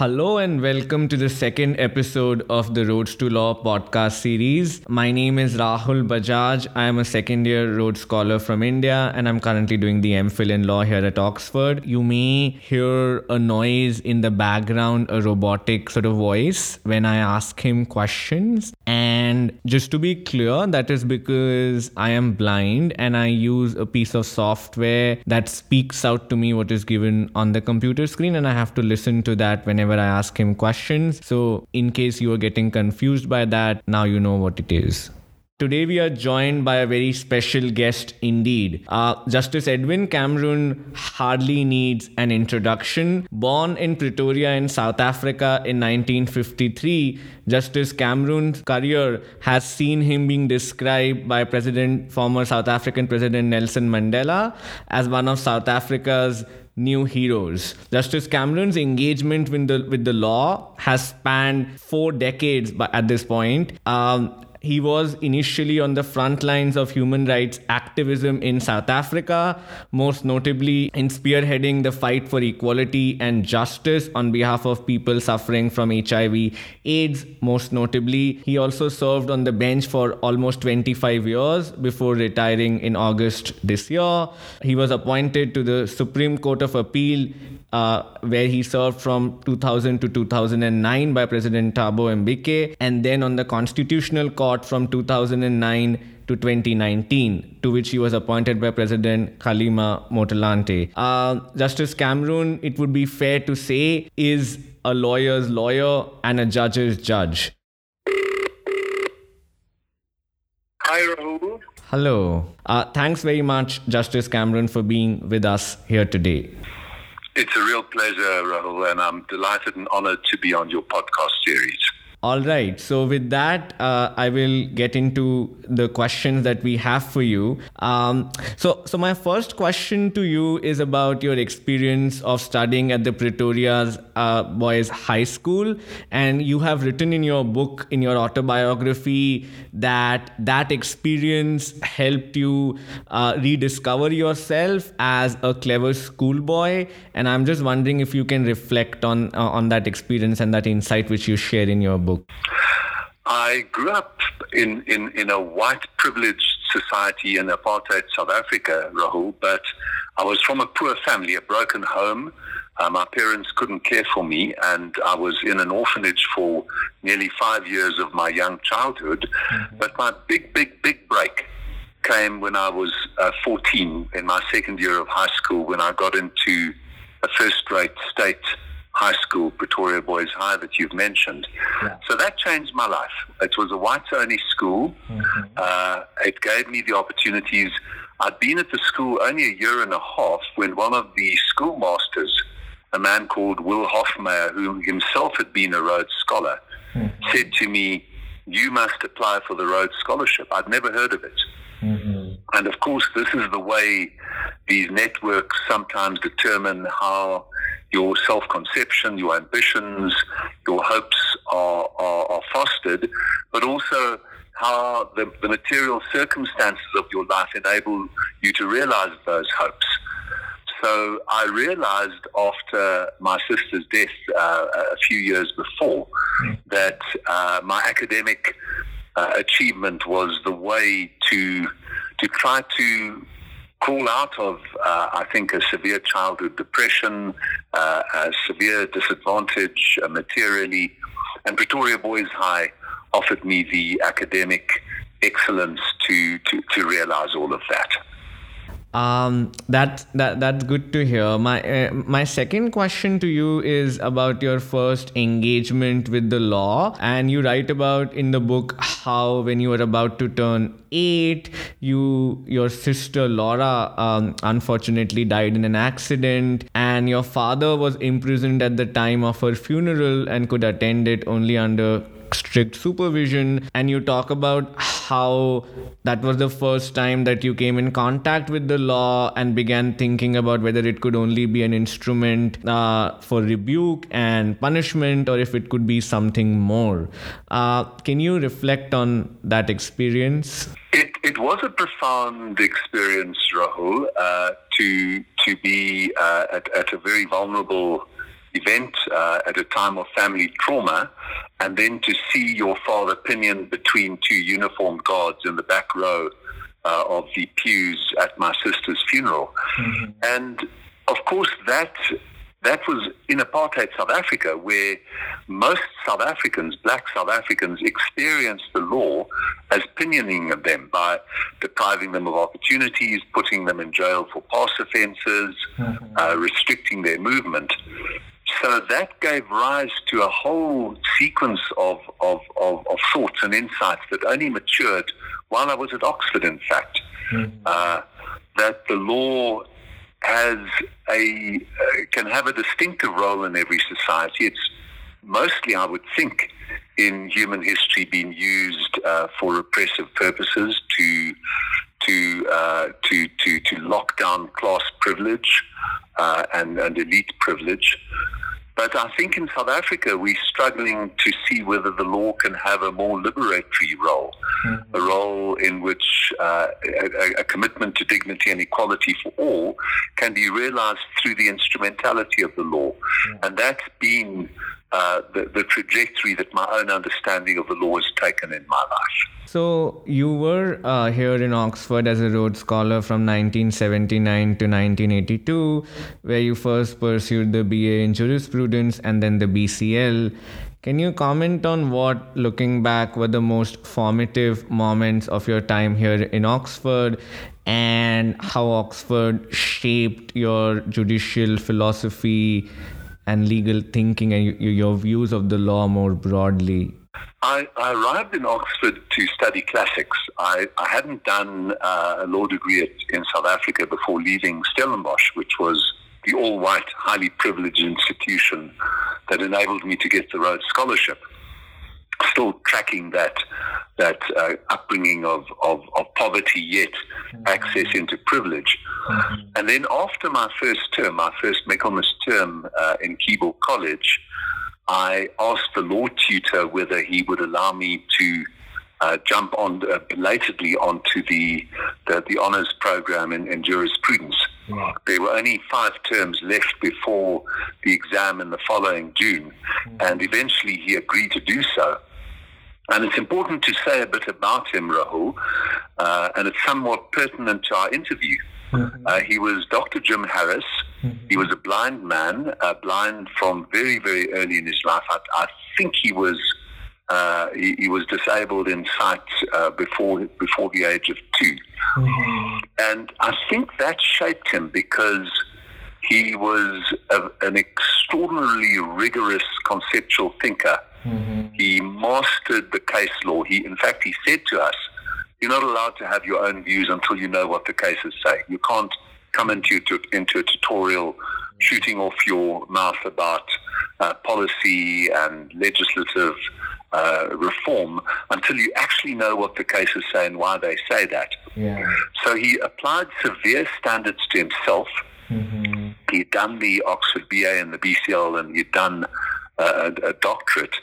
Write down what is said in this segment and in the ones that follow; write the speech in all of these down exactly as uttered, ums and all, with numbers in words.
Hello and welcome to the second episode of the Roads to Law podcast series. My name is Rahul Bajaj. I am a second year Rhodes Scholar from India and I'm currently doing the MPhil in law here at Oxford. You may hear a noise in the background, a robotic sort of voice when I ask him questions. And just to be clear, that is because I am blind and I use a piece of software that speaks out to me what is given on the computer screen and I have to listen to that whenever I ask him questions. So in case you are getting confused by that, now you know what it is. Today we are joined by a very special guest indeed. Uh, Justice Edwin Cameron hardly needs an introduction. Born in Pretoria in South Africa in nineteen fifty-three, Justice Cameron's career has seen him being described by President, former South African President Nelson Mandela as one of South Africa's new heroes. Justice Cameron's engagement with the, with the law has spanned four decades at this point. Um, He was initially on the front lines of human rights activism in South Africa, most notably in spearheading the fight for equality and justice on behalf of people suffering from H I V AIDS, most notably. He also served on the bench for almost twenty-five years before retiring in August this year. He was appointed to the Supreme Court of Appeal, Uh, where he served from two thousand to two thousand nine by President Thabo Mbeki, and then on the Constitutional Court from two thousand nine to twenty nineteen, to which he was appointed by President Kalima Motlanté. Uh, Justice Cameron, it would be fair to say, is a lawyer's lawyer and a judge's judge. Hi, Rahul. Hello. Uh, thanks very much, Justice Cameron, for being with us here today. It's a real pleasure, Rahul, and I'm delighted and honored to be on your podcast series. All right. So with that, uh, I will get into the questions that we have for you. Um, so, so my first question to you is about your experience of studying at the Pretoria uh, Boys High School. And you have written in your book, in your autobiography, that that experience helped you uh, rediscover yourself as a clever schoolboy. And I'm just wondering if you can reflect on, uh, on that experience and that insight which you share in your book. I grew up in, in, in a white privileged society in apartheid South Africa, Rahul, but I was from a poor family, a broken home. Uh, my parents couldn't care for me, and I was in an orphanage for nearly five years of my young childhood. Mm-hmm. But my big, big, big break came when I was uh, fourteen, in my second year of high school, when I got into a first-rate state high school, Pretoria Boys High, that you've mentioned. Yeah. So that changed my life. It was a whites-only school. Mm-hmm. Uh, it gave me the opportunities. I'd been at the school only a year and a half when one of the schoolmasters, a man called Will Hoffmeyer, who himself had been a Rhodes Scholar, mm-hmm. said to me, "You must apply for the Rhodes Scholarship." I'd never heard of it. Mm-hmm. And of course, this is the way these networks sometimes determine how your self-conception, your ambitions, your hopes are, are, are fostered, but also how the, the material circumstances of your life enable you to realize those hopes. So I realized after my sister's death uh, a few years before that uh, my academic uh, achievement was the way to to try to call out of, uh, I think, a severe childhood depression, uh, a severe disadvantage uh, materially. And Pretoria Boys High offered me the academic excellence to, to, to realize all of that. Um, that that that's good to hear. My uh, my second question to you is about your first engagement with the law, and you write about in the book how when you were about to turn eight, you your sister Laura um, unfortunately died in an accident, and your father was imprisoned at the time of her funeral and could attend it only under strict supervision. And you talk about how that was the first time that you came in contact with the law and began thinking about whether it could only be an instrument uh, for rebuke and punishment, or if it could be something more. Uh, can you reflect on that experience? It, it was a profound experience, Rahul, uh, to to be uh, at, at a very vulnerable event uh, at a time of family trauma, and then to see your father pinioned between two uniformed guards in the back row uh, of the pews at my sister's funeral. Mm-hmm. And of course that that was in apartheid South Africa, where most South Africans, black South Africans, experienced the law as pinioning of them by depriving them of opportunities, putting them in jail for past offences, mm-hmm. uh, restricting their movement. So that gave rise to a whole sequence of, of, of, of thoughts and insights that only matured while I was at Oxford, in fact, mm-hmm. uh, that the law has a uh, can have a distinctive role in every society. It's mostly, I would think, in human history been used uh, for repressive purposes to to uh, to to to lock down class privilege uh, and, and elite privilege. But I think in South Africa we're struggling to see whether the law can have a more liberatory role, mm-hmm. a role in which uh, a, a commitment to dignity and equality for all can be realized through the instrumentality of the law. Mm-hmm. And that's been uh, the, the trajectory that my own understanding of the law has taken in my life. So you were uh, here in Oxford as a Rhodes Scholar from nineteen seventy-nine to nineteen eighty-two, where you first pursued the B A in Jurisprudence and then the B C L. Can you comment on what, looking back, were the most formative moments of your time here in Oxford, and how Oxford shaped your judicial philosophy and legal thinking and your views of the law more broadly? I, I arrived in Oxford to study classics. I, I hadn't done uh, a law degree at, in South Africa before leaving Stellenbosch, which was the all-white, highly privileged institution that enabled me to get the Rhodes Scholarship. Still tracking that that uh, upbringing of, of, of poverty, yet mm-hmm. access into privilege. Mm-hmm. And then after my first term, my first Michaelmas term uh, in Keeble College, I asked the law tutor whether he would allow me to uh, jump on uh, belatedly onto the the, the honours program in, in jurisprudence. Wow. There were only five terms left before the exam in the following June, mm-hmm. and eventually he agreed to do so. And it's important to say a bit about him, Rahul, uh, and it's somewhat pertinent to our interview. Mm-hmm. Uh, he was Doctor Jim Harris. Mm-hmm. He was a blind man, uh, blind from very, very early in his life. I, I think he was uh, he, he was disabled in sight uh, before before the age of two. Mm-hmm. And I think that shaped him because he was a, an extraordinarily rigorous conceptual thinker. Mm-hmm. He mastered the case law. He, in fact, he said to us, "You're not allowed to have your own views until you know what the case is saying. You can't come into into a tutorial shooting off your mouth about uh, policy and legislative uh, reform until you actually know what the case is saying, why they say that." Yeah. So he applied severe standards to himself. Mm-hmm. He'd done the Oxford B A and the B C L, and he'd done A, a doctorate,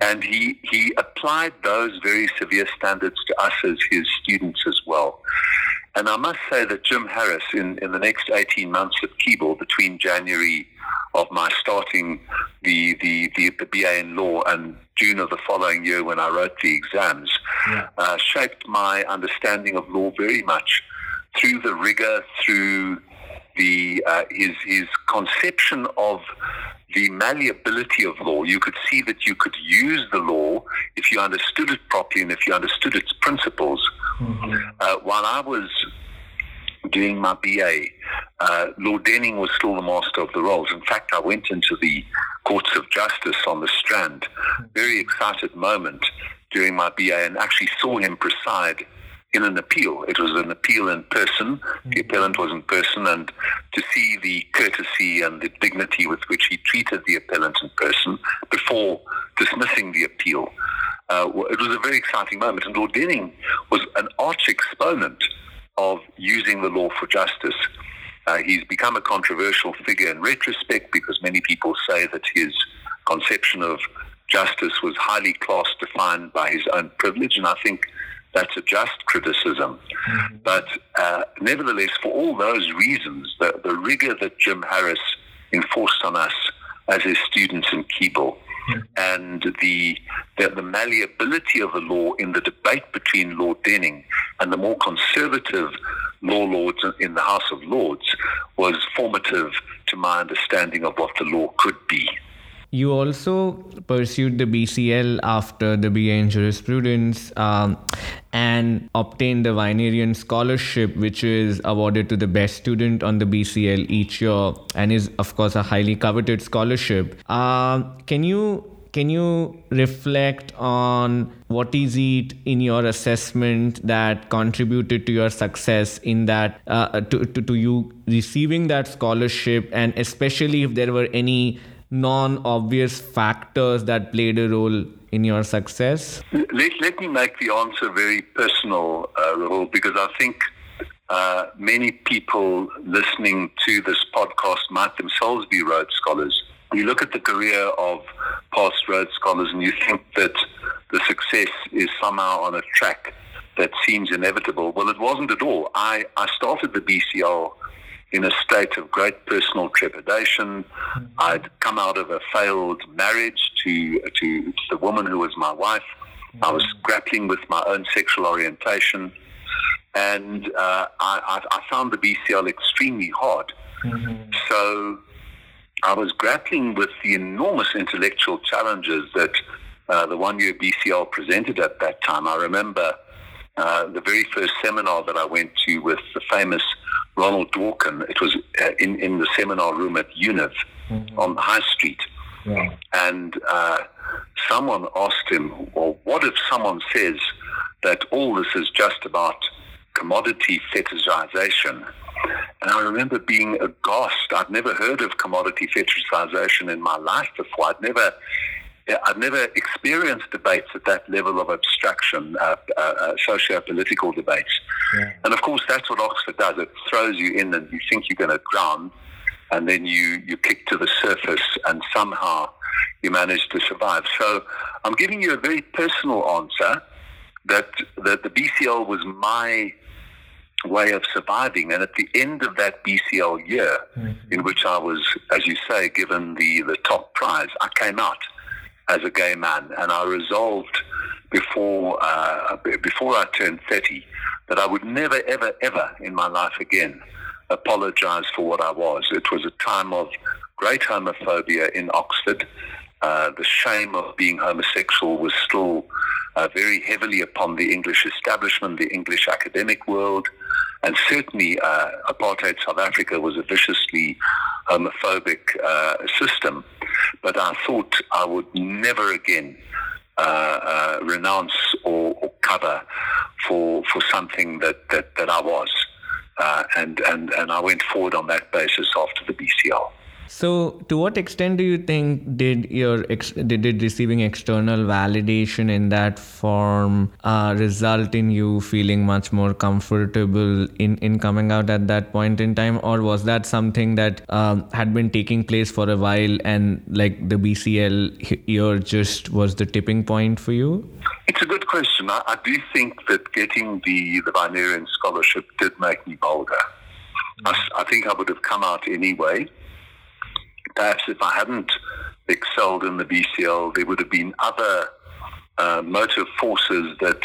and he he applied those very severe standards to us as his students as well. And I must say that Jim Harris, in, in the next eighteen months at Keeble, between January of my starting the, the, the, the B A in law and June of the following year when I wrote the exams, yeah. uh, shaped my understanding of law very much through the rigor, through the uh, his his conception of the malleability of law. You could see that you could use the law if you understood it properly and if you understood its principles. Mm-hmm. Uh, while I was doing my B A, uh, Lord Denning was still the master of the rolls. In fact, I went into the courts of justice on the Strand, very excited moment during my B A, and actually saw him preside in an appeal. It was an appeal in person. Mm-hmm. The appellant was in person, and to see the courtesy and the dignity with which he treated the appellant in person before dismissing the appeal, uh, it was a very exciting moment. And Lord Denning was an arch exponent of using the law for justice. Uh, he's become a controversial figure in retrospect because many people say that his conception of justice was highly class-defined by his own privilege, and I think that's a just criticism. Mm-hmm. But uh, nevertheless, for all those reasons, the, the rigor that Jim Harris enforced on us as his students in Keeble. Yeah. And the, the the malleability of the law in the debate between Lord Denning and the more conservative law lords in the House of Lords was formative to my understanding of what the law could be. You also pursued the B C L after the B A in Jurisprudence um, and obtained the Wynerian Scholarship, which is awarded to the best student on the B C L each year and is, of course, a highly coveted scholarship. Uh, can you can you reflect on what is it in your assessment that contributed to your success in that, uh, to, to, to you receiving that scholarship, and especially if there were any non-obvious factors that played a role in your success? Let, let me make the answer very personal, uh, Rahul, because I think uh, many people listening to this podcast might themselves be Rhodes Scholars. You look at the career of past Rhodes Scholars and you think that the success is somehow on a track that seems inevitable. Well, it wasn't at all. I, I started the B C L in a state of great personal trepidation. I'd come out of a failed marriage to to the woman who was my wife. I was grappling with my own sexual orientation, and uh, I, I found the B C L extremely hard. Mm-hmm. So I was grappling with the enormous intellectual challenges that uh, the one-year B C L presented at that time. I remember uh, the very first seminar that I went to with the famous Ronald Dworkin. It was uh, in, in the seminar room at U N I V, mm-hmm. on the High Street. Yeah. And uh, someone asked him, well, what if someone says that all this is just about commodity fetishization? And I remember being aghast. I'd never heard of commodity fetishization in my life before. I'd never... I've never experienced debates at that level of abstraction, uh, uh, uh, socio-political debates. Yeah. And of course, that's what Oxford does. It throws you in and you think you're going to drown, and then you, you kick to the surface and somehow you manage to survive. So I'm giving you a very personal answer that, that the B C L was my way of surviving. And at the end of that B C L year, mm-hmm. in which I was, as you say, given the, the top prize, I came out as a gay man, and I resolved before uh, before I turned thirty that I would never, ever, ever in my life again apologize for what I was. It was a time of great homophobia in Oxford. Uh, the shame of being homosexual was still uh, very heavily upon the English establishment, the English academic world, and certainly uh, apartheid South Africa was a viciously homophobic uh, system. But I thought I would never again uh, uh, renounce or, or cover for for something that, that, that I was. Uh, and, and, and I went forward on that basis after the B C L. So to what extent do you think did your ex- did receiving external validation in that form uh, result in you feeling much more comfortable in, in coming out at that point in time? Or was that something that um, had been taking place for a while and like the B C L year just was the tipping point for you? It's a good question. I, I do think that getting the, the Wynerian Scholarship did make me bolder. Mm-hmm. I, I think I would have come out anyway. Perhaps if I hadn't excelled in the B C L, there would have been other uh, motive forces that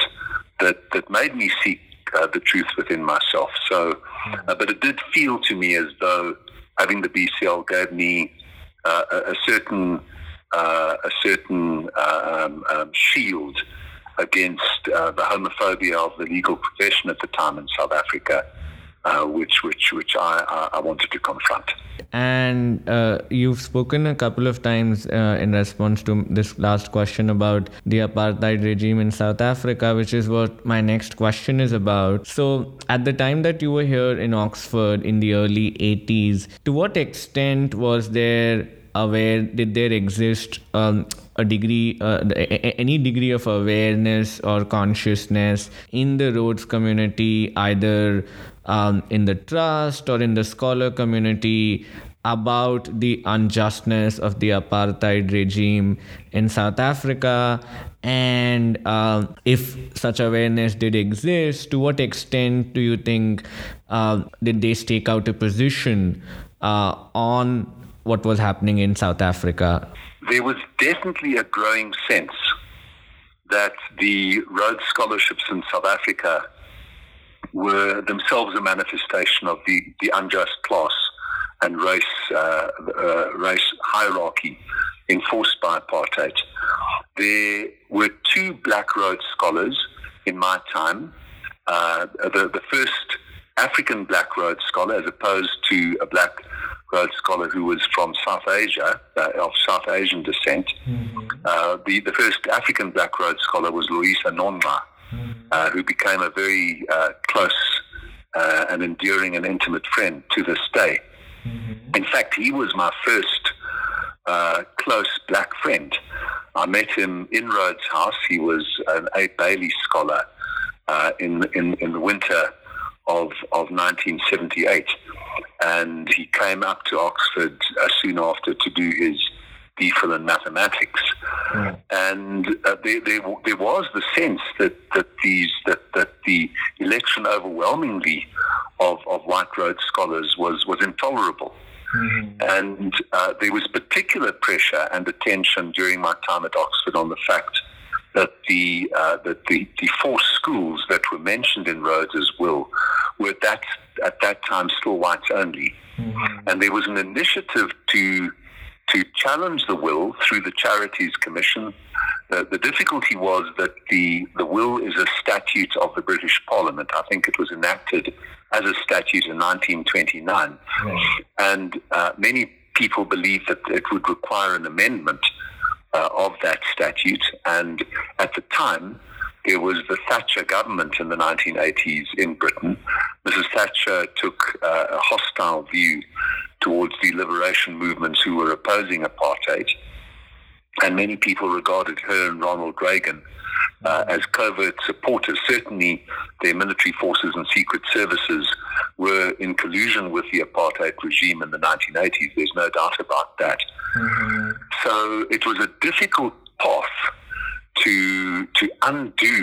that that made me seek uh, the truth within myself. So, uh, but it did feel to me as though having the B C L gave me uh, a, a certain uh, a certain um, um, shield against uh, the homophobia of the legal profession at the time in South Africa, uh, which which which I, I wanted to confront. And uh, you've spoken a couple of times uh, in response to this last question about the apartheid regime in South Africa, which is what my next question is about. So at the time that you were here in Oxford in the early eighties, to what extent was there aware, did there exist um, a degree, uh, any degree of awareness or consciousness in the Rhodes community, either Um, in the trust or in the scholar community, about the unjustness of the apartheid regime in South Africa? And uh, if such awareness did exist, to what extent do you think uh, did they stake out a position uh, on what was happening in South Africa? There was definitely a growing sense that the Rhodes Scholarships in South Africa were themselves a manifestation of the, the unjust class and race uh, uh, race hierarchy enforced by apartheid. There were two black Rhodes Scholars in my time. Uh, the, the first African black Rhodes Scholar, as opposed to a black Rhodes Scholar who was from South Asia, uh, of South Asian descent. Mm-hmm. Uh, the, the first African black Rhodes Scholar was Louisa Nonma, mm-hmm. uh, who became a very uh, close uh, and enduring and intimate friend to this day. Mm-hmm. In fact, he was my first uh, close black friend. I met him in Rhodes House. He was an Abe Bailey Scholar uh, in, in, in the winter of, of nineteen seventy-eight, and he came up to Oxford uh, soon after to do his D Phil in mathematics. Mm. And uh, there, there, there was the sense that that these that, that the election overwhelmingly of, of white Rhodes Scholars was was intolerable. Mm. And uh, there was particular pressure and attention during my time at Oxford on the fact that the uh, that the, the four schools that were mentioned in Rhodes's will were at that at that time still whites only, mm-hmm. and there was an initiative to to challenge the will through the Charities Commission. The, the difficulty was that the the will is a statute of the British Parliament. I think it was enacted as a statute in nineteen twenty-nine, mm-hmm. and uh, many people believed that it would require an amendment Uh, of that statute. And at the time, it was the Thatcher government in the nineteen eighties in Britain. Missus Thatcher took uh, a hostile view towards the liberation movements who were opposing apartheid, and many people regarded her and Ronald Reagan uh, as covert supporters. Certainly, their military forces and secret services were in collusion with the apartheid regime in the nineteen eighties. There's no doubt about that. Mm-hmm. So it was a difficult path to to undo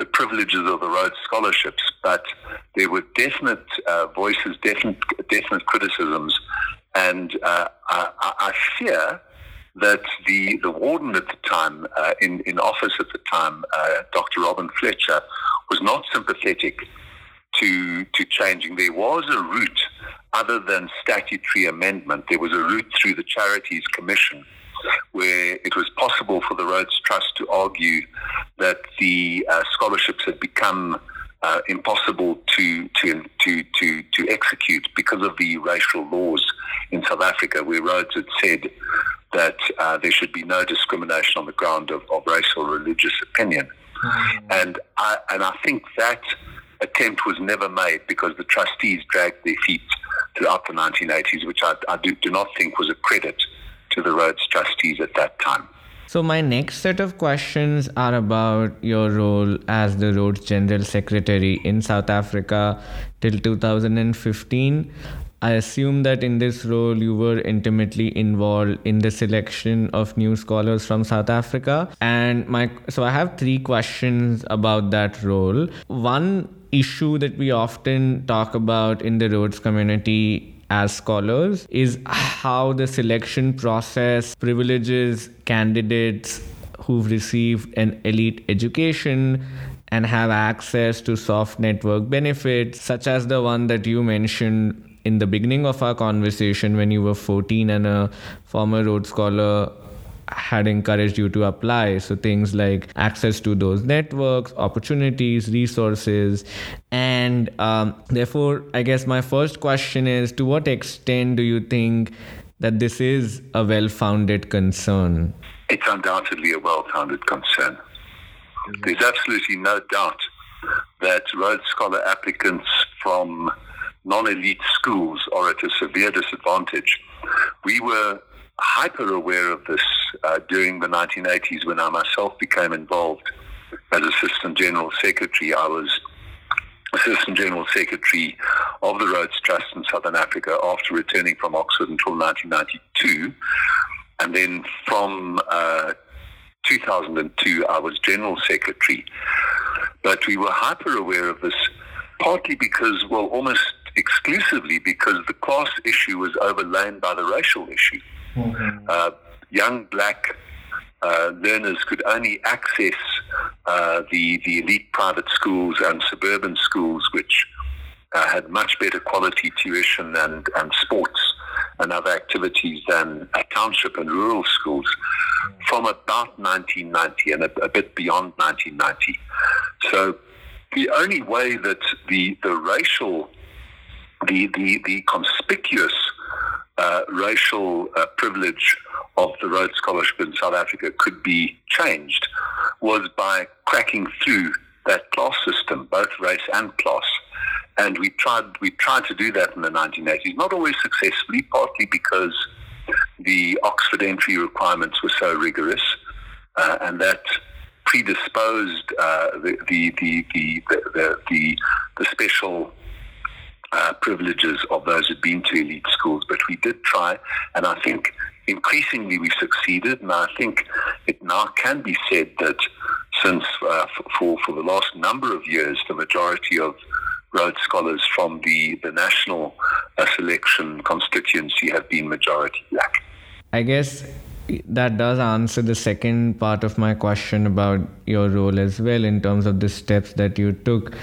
the privileges of the Rhodes Scholarships, but there were definite uh, voices, definite, definite criticisms, and uh, I, I fear that the, the warden at the time, uh, in, in office at the time, uh, Doctor Robin Fletcher, was not sympathetic to to changing. There was a route other than statutory amendment. There was a route through the Charities Commission where it was possible for the Rhodes Trust to argue that the uh, scholarships had become uh, impossible to to, to to to execute because of the racial laws in South Africa, where Rhodes had said that uh, there should be no discrimination on the ground of, of race or religious opinion. Mm-hmm. And I, and I think that attempt was never made because the trustees dragged their feet throughout the nineteen eighties, which I, I do, do not think was a credit to the Rhodes trustees at that time. So my next set of questions are about your role as the Rhodes General Secretary in South Africa till two thousand fifteen. I assume that in this role you were intimately involved in the selection of new scholars from South Africa. And my so I have three questions about that role. One issue that we often talk about in the Rhodes community as scholars is how the selection process privileges candidates who've received an elite education and have access to soft network benefits, such as the one that you mentioned in the beginning of our conversation when you were fourteen and a former Rhodes Scholar had encouraged you to apply. So things like access to those networks, opportunities, resources. And um, therefore, I guess my first question is, to what extent do you think that this is a well-founded concern? It's undoubtedly a well-founded concern. Mm-hmm. There's absolutely no doubt that Rhodes Scholar applicants from non-elite schools are at a severe disadvantage. We were hyper aware of this uh, during the nineteen eighties when I myself became involved as Assistant General Secretary. I was Assistant General Secretary of the Rhodes Trust in Southern Africa after returning from Oxford until nineteen ninety-two. And then from uh, two thousand two, I was General Secretary. But we were hyper aware of this, partly because, well, almost exclusively because the class issue was overlain by the racial issue. Mm-hmm. Uh, young black uh, learners could only access uh, the, the elite private schools and suburban schools, which uh, had much better quality tuition and, and sports and other activities than uh, township and rural schools from about nineteen ninety and a, a bit beyond nineteen ninety. So the only way that the, the racial, the, the, the conspicuous uh, racial uh, privilege of the Rhodes Scholarship in South Africa could be changed was by cracking through that class system, both race and class. And we tried we tried to do that in the nineteen eighties, not always successfully, partly because the Oxford entry requirements were so rigorous, uh, and that predisposed uh, the, the, the, the, the, the, the special uh, privileges of those who'd been to elite schools. But we did try, and I think increasingly we've succeeded, and I think it now can be said that since uh, for, for the last number of years, the majority of Rhodes Scholars from the, the national uh, selection constituency have been majority black. I guess that does answer the second part of my question about your role as well, in terms of the steps that you took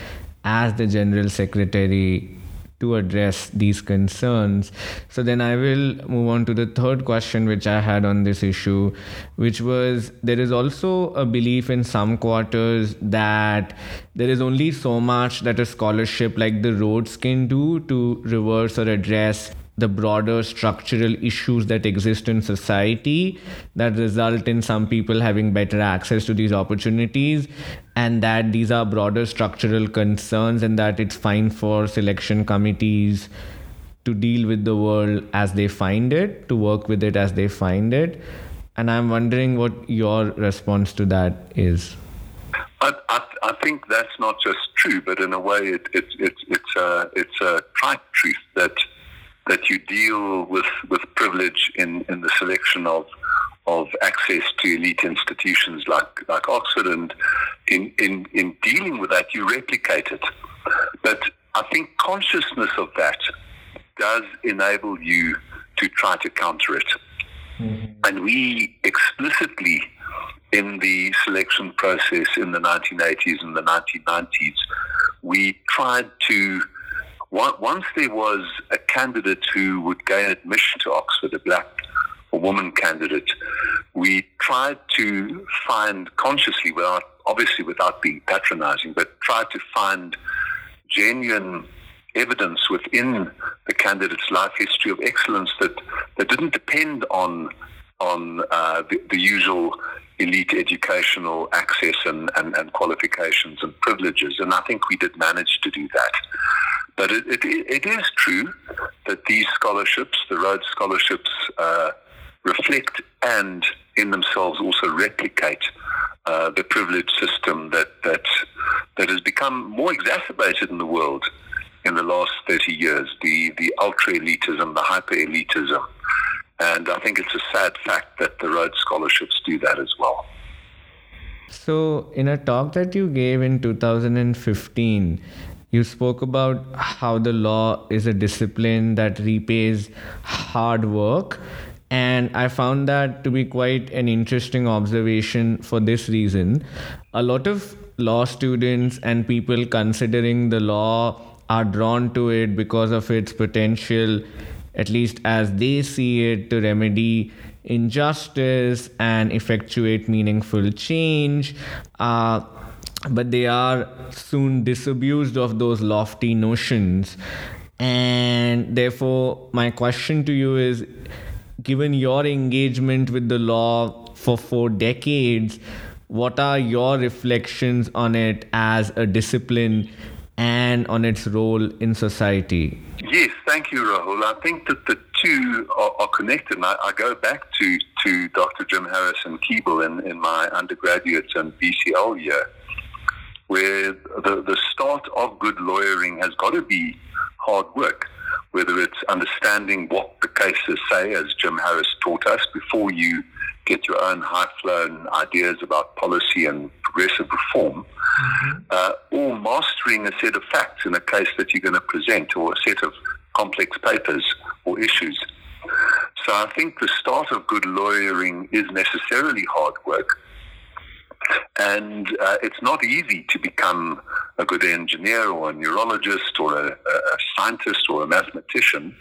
as the General Secretary to address these concerns. So then I will move on to the third question which I had on this issue, which was, there is also a belief in some quarters that there is only so much that a scholarship like the Rhodes can do to reverse or address the broader structural issues that exist in society that result in some people having better access to these opportunities, and that these are broader structural concerns, and that it's fine for selection committees to deal with the world as they find it, to work with it as they find it. And I'm wondering what your response to that is. I, I, I think that's not just true, but in a way it, it, it, it's, a, it's a trite truth that that you deal with, with privilege in, in the selection of of access to elite institutions like, like Oxford, and in, in, in dealing with that, you replicate it. But I think consciousness of that does enable you to try to counter it. Mm-hmm. And we explicitly, in the selection process in the nineteen eighties and the nineteen nineties, we tried to... Once there was a candidate who would gain admission to Oxford, a black or woman candidate, we tried to find consciously, without obviously without being patronizing, but tried to find genuine evidence within the candidate's life history of excellence that, that didn't depend on on uh, the, the usual elite educational access and, and, and qualifications and privileges. And I think we did manage to do that. But it, it, it is true that these scholarships, the Rhodes Scholarships, uh, reflect and in themselves also replicate uh, the privilege system that, that that has become more exacerbated in the world in the last thirty years, the, the ultra-elitism, the hyper-elitism. And I think it's a sad fact that the Rhodes Scholarships do that as well. So in a talk that you gave in two thousand fifteen, you spoke about how the law is a discipline that repays hard work. And I found that to be quite an interesting observation for this reason. A lot of law students and people considering the law are drawn to it because of its potential, at least as they see it, to remedy injustice and effectuate meaningful change. Uh, But they are soon disabused of those lofty notions. And therefore, my question to you is, given your engagement with the law for four decades, what are your reflections on it as a discipline and on its role in society? Yes, thank you, Rahul. I think that the two are, are connected. And I, I go back to, to Doctor Jim Harris and Keeble in, in my undergraduate and B C L year, where the, the start of good lawyering has got to be hard work, whether it's understanding what the cases say, as Jim Harris taught us, before you get your own high-flown ideas about policy and progressive reform, mm-hmm. uh, or mastering a set of facts in a case that you're going to present, or a set of complex papers or issues. So I think the start of good lawyering is necessarily hard work, and uh, it's not easy to become a good engineer or a neurologist or a, a scientist or a mathematician.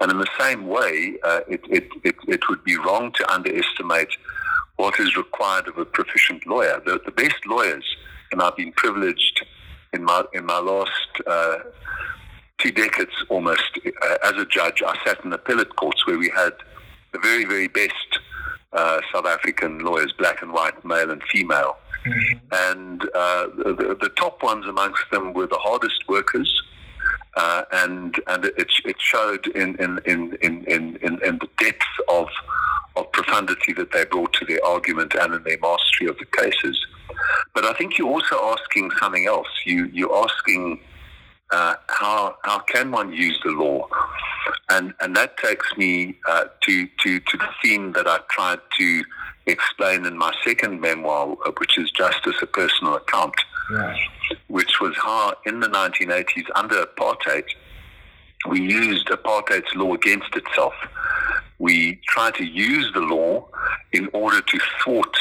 And in the same way, uh, it, it, it, it would be wrong to underestimate what is required of a proficient lawyer. The, the best lawyers, and I've been privileged in my in my last uh, two decades almost, uh, as a judge, I sat in appellate courts where we had the very, very best uh, South African lawyers, black and white, male and female. Mm-hmm. And uh, the, the top ones amongst them were the hardest workers. Uh, and and it it showed in in, in, in, in, in the depth of of profundity that they brought to their argument and in their mastery of the cases. But I think you're also asking something else. You you're asking uh, how how can one use the law, and and that takes me uh, to to to the theme that I tried to explain in my second memoir, which is Justice: A Personal Account. Right. Which was how, in the nineteen eighties, under apartheid, we used apartheid's law against itself. We tried to use the law in order to thwart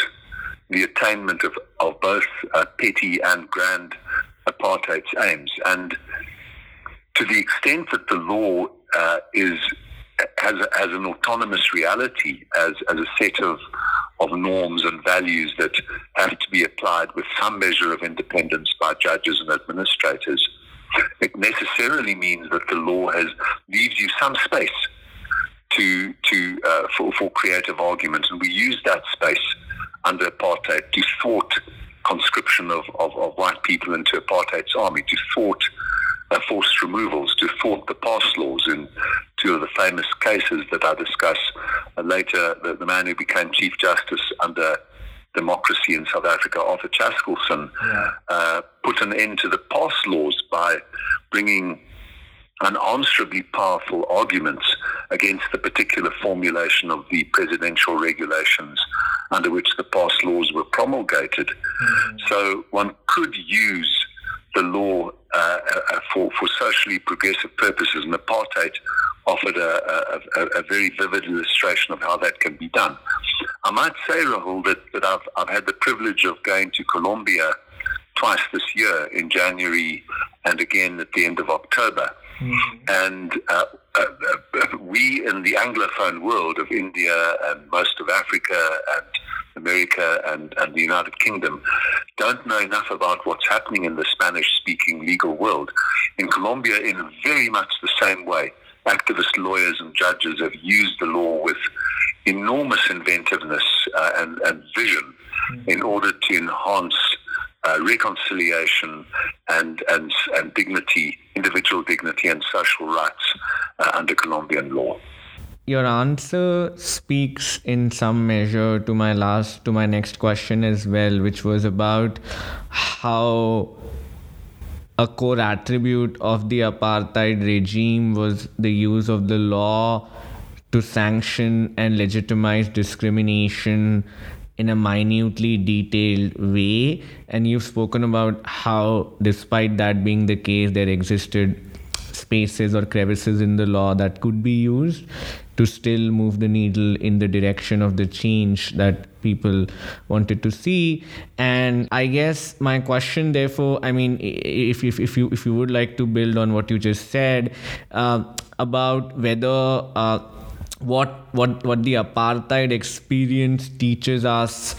the attainment of, of both uh, petty and grand apartheid's aims. And to the extent that the law uh, is has, a, has an autonomous reality, as, as a set of of norms and values that have to be applied with some measure of independence by judges and administrators, it necessarily means that the law has leaves you some space to to uh, for, for creative arguments, and we use that space under apartheid to thwart conscription of, of, of white people into apartheid's army, to thwart uh, forced removals, to thwart the pass laws in two of the famous cases that I discuss uh, later. The, the man who became Chief Justice under democracy in South Africa, Arthur Chaskelson, yeah. uh, put an end to the pass laws by bringing unanswerably powerful arguments against the particular formulation of the presidential regulations under which the pass laws were promulgated. Mm. So one could use the law uh, for, for socially progressive purposes, and apartheid offered a, a, a very vivid illustration of how that can be done. I might say, Rahul, that, that I've, I've had the privilege of going to Colombia twice this year, in January and again at the end of October. Mm-hmm. And uh, uh, uh, we in the Anglophone world of India and most of Africa and America and, and the United Kingdom don't know enough about what's happening in the Spanish-speaking legal world. In Colombia, in very much the same way, activist lawyers and judges have used the law with enormous inventiveness uh, and, and vision mm-hmm. in order to enhance uh, reconciliation and, and and dignity, individual dignity and social rights uh, under Colombian law. Your answer speaks in some measure to my last, to my next question as well, which was about how a core attribute of the apartheid regime was the use of the law to sanction and legitimize discrimination in a minutely detailed way. And you've spoken about how, despite that being the case, there existed spaces or crevices in the law that could be used to still move the needle in the direction of the change that people wanted to see. And I guess my question, therefore, I mean, if if, if you if you would like to build on what you just said uh, about whether uh, what what what the apartheid experience teaches us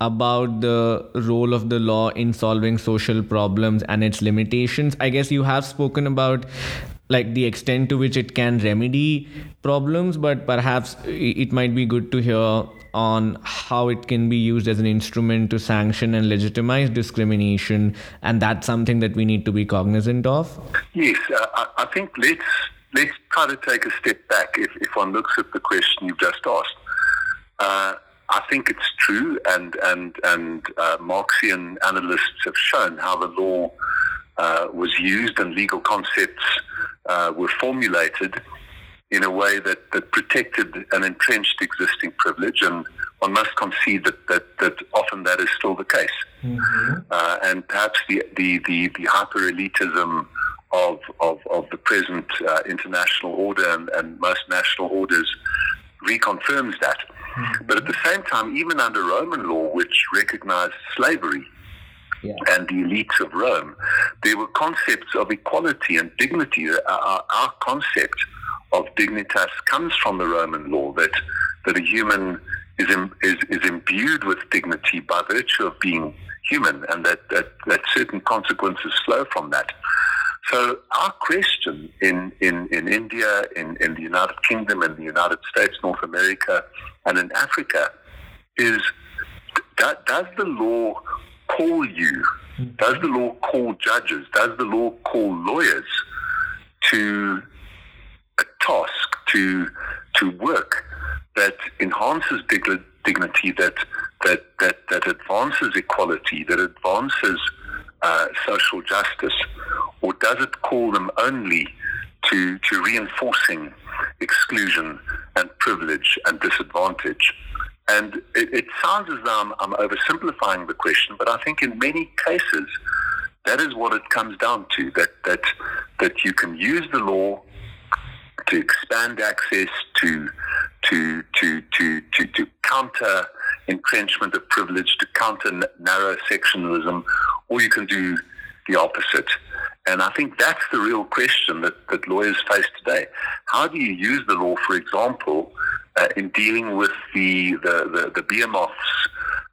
about the role of the law in solving social problems and its limitations. I guess you have spoken about like the extent to which it can remedy problems, but perhaps it might be good to hear on how it can be used as an instrument to sanction and legitimize discrimination, and that's something that we need to be cognizant of. Yes, uh, I think let's let's try to take a step back if, if one looks at the question you've just asked. Uh, I think it's true, and and and uh, Marxian analysts have shown how the law uh, was used and legal concepts uh, were formulated in a way that, that protected an entrenched existing privilege, and one must concede that, that, that often that is still the case. mm-hmm. uh, and perhaps the the the, the hyper-elitism of, of of the present uh, international order and, and most national orders reconfirms that. Mm-hmm. But at the same time, even under Roman law, which recognized slavery yeah. and the elites of Rome, there were concepts of equality and dignity. Our, our concept of dignitas comes from the Roman law, that that a human is, in, is is imbued with dignity by virtue of being human, and that, that, that certain consequences flow from that. So our question in, in, in India, in, in the United Kingdom, in the United States, North America, and in Africa is, does, does the law call you, does the law call judges, does the law call lawyers to a task, to to work that enhances dignity, that that that, that advances equality, that advances uh, social justice? Or does it call them only to, to reinforcing exclusion and privilege and disadvantage? And it, it sounds as though I'm, I'm oversimplifying the question, but I think in many cases that is what it comes down to, that that, that you can use the law to expand access, to to to to to, to counter entrenchment of privilege, to counter n- narrow sectionalism, or you can do the opposite. And I think that's the real question that, that lawyers face today. How do you use the law, for example, uh, in dealing with the the, the, the B M Offs,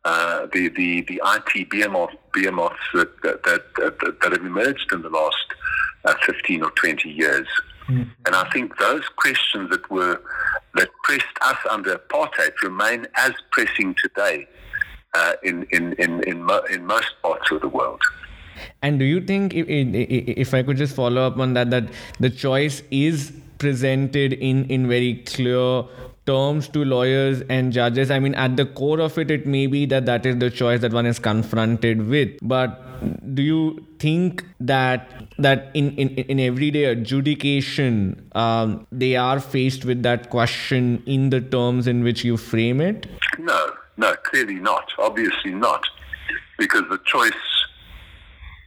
uh, the, the, the I T B M Offs, B M Offs that, that, that, that have emerged in the last uh, fifteen or twenty years? Mm-hmm. And I think those questions that were that pressed us under apartheid remain as pressing today uh, in, in, in, in, mo- in most parts of the world. And do you think, if, if I could just follow up on that, that the choice is presented in, in very clear terms to lawyers and judges? I mean, at the core of it, it may be that that is the choice that one is confronted with. But do you think that that in, in, in everyday adjudication, um, they are faced with that question in the terms in which you frame it? No, no, clearly not. Obviously not. Because the choice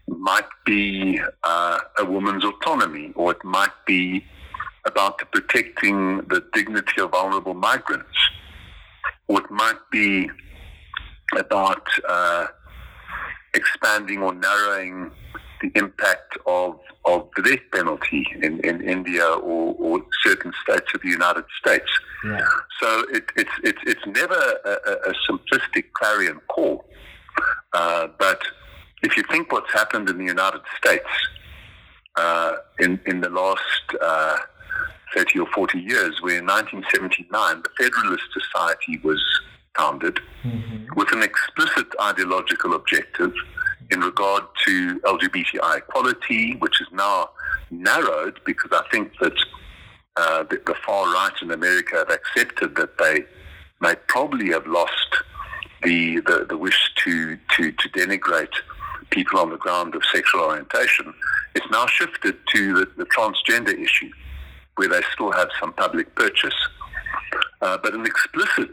might be uh, a woman's autonomy, or it might be about protecting the dignity of vulnerable migrants, or it might be about uh, expanding or narrowing the impact of, of the death penalty in, in India or, or certain states of the United States. Yeah. So it, it's, it's, it's never a, a simplistic clarion call, uh, but if you think what's happened in the United States uh, in, in the last uh, thirty or forty years, where in nineteen seventy-nine the Federalist Society was founded mm-hmm. with an explicit ideological objective in regard to L G B T I equality, which is now narrowed because I think that uh, the, the far right in America have accepted that they may probably have lost the, the, the wish to, to, to denigrate people on the ground of sexual orientation. It's now shifted to the, the transgender issue, where they still have some public purchase. Uh, but an explicit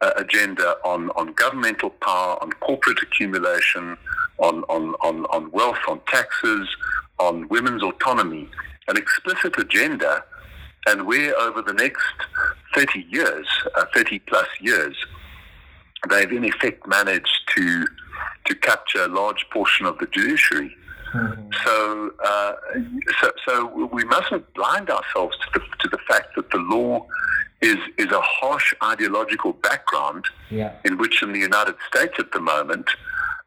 uh, agenda on, on governmental power, on corporate accumulation, on, on, on, on wealth, on taxes, on women's autonomy, an explicit agenda, and where over the next thirty years, uh, thirty plus years, they've in effect managed to to capture a large portion of the judiciary. Mm-hmm. So, uh, so so we mustn't blind ourselves to the, to the fact that the law is is a harsh ideological background yeah. in which in the United States at the moment,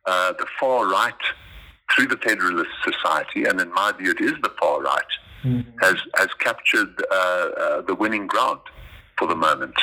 uh, the far right, through the Federalist Society, and in my view it is the far right, mm-hmm. has, has captured uh, uh, the winning ground for the moment.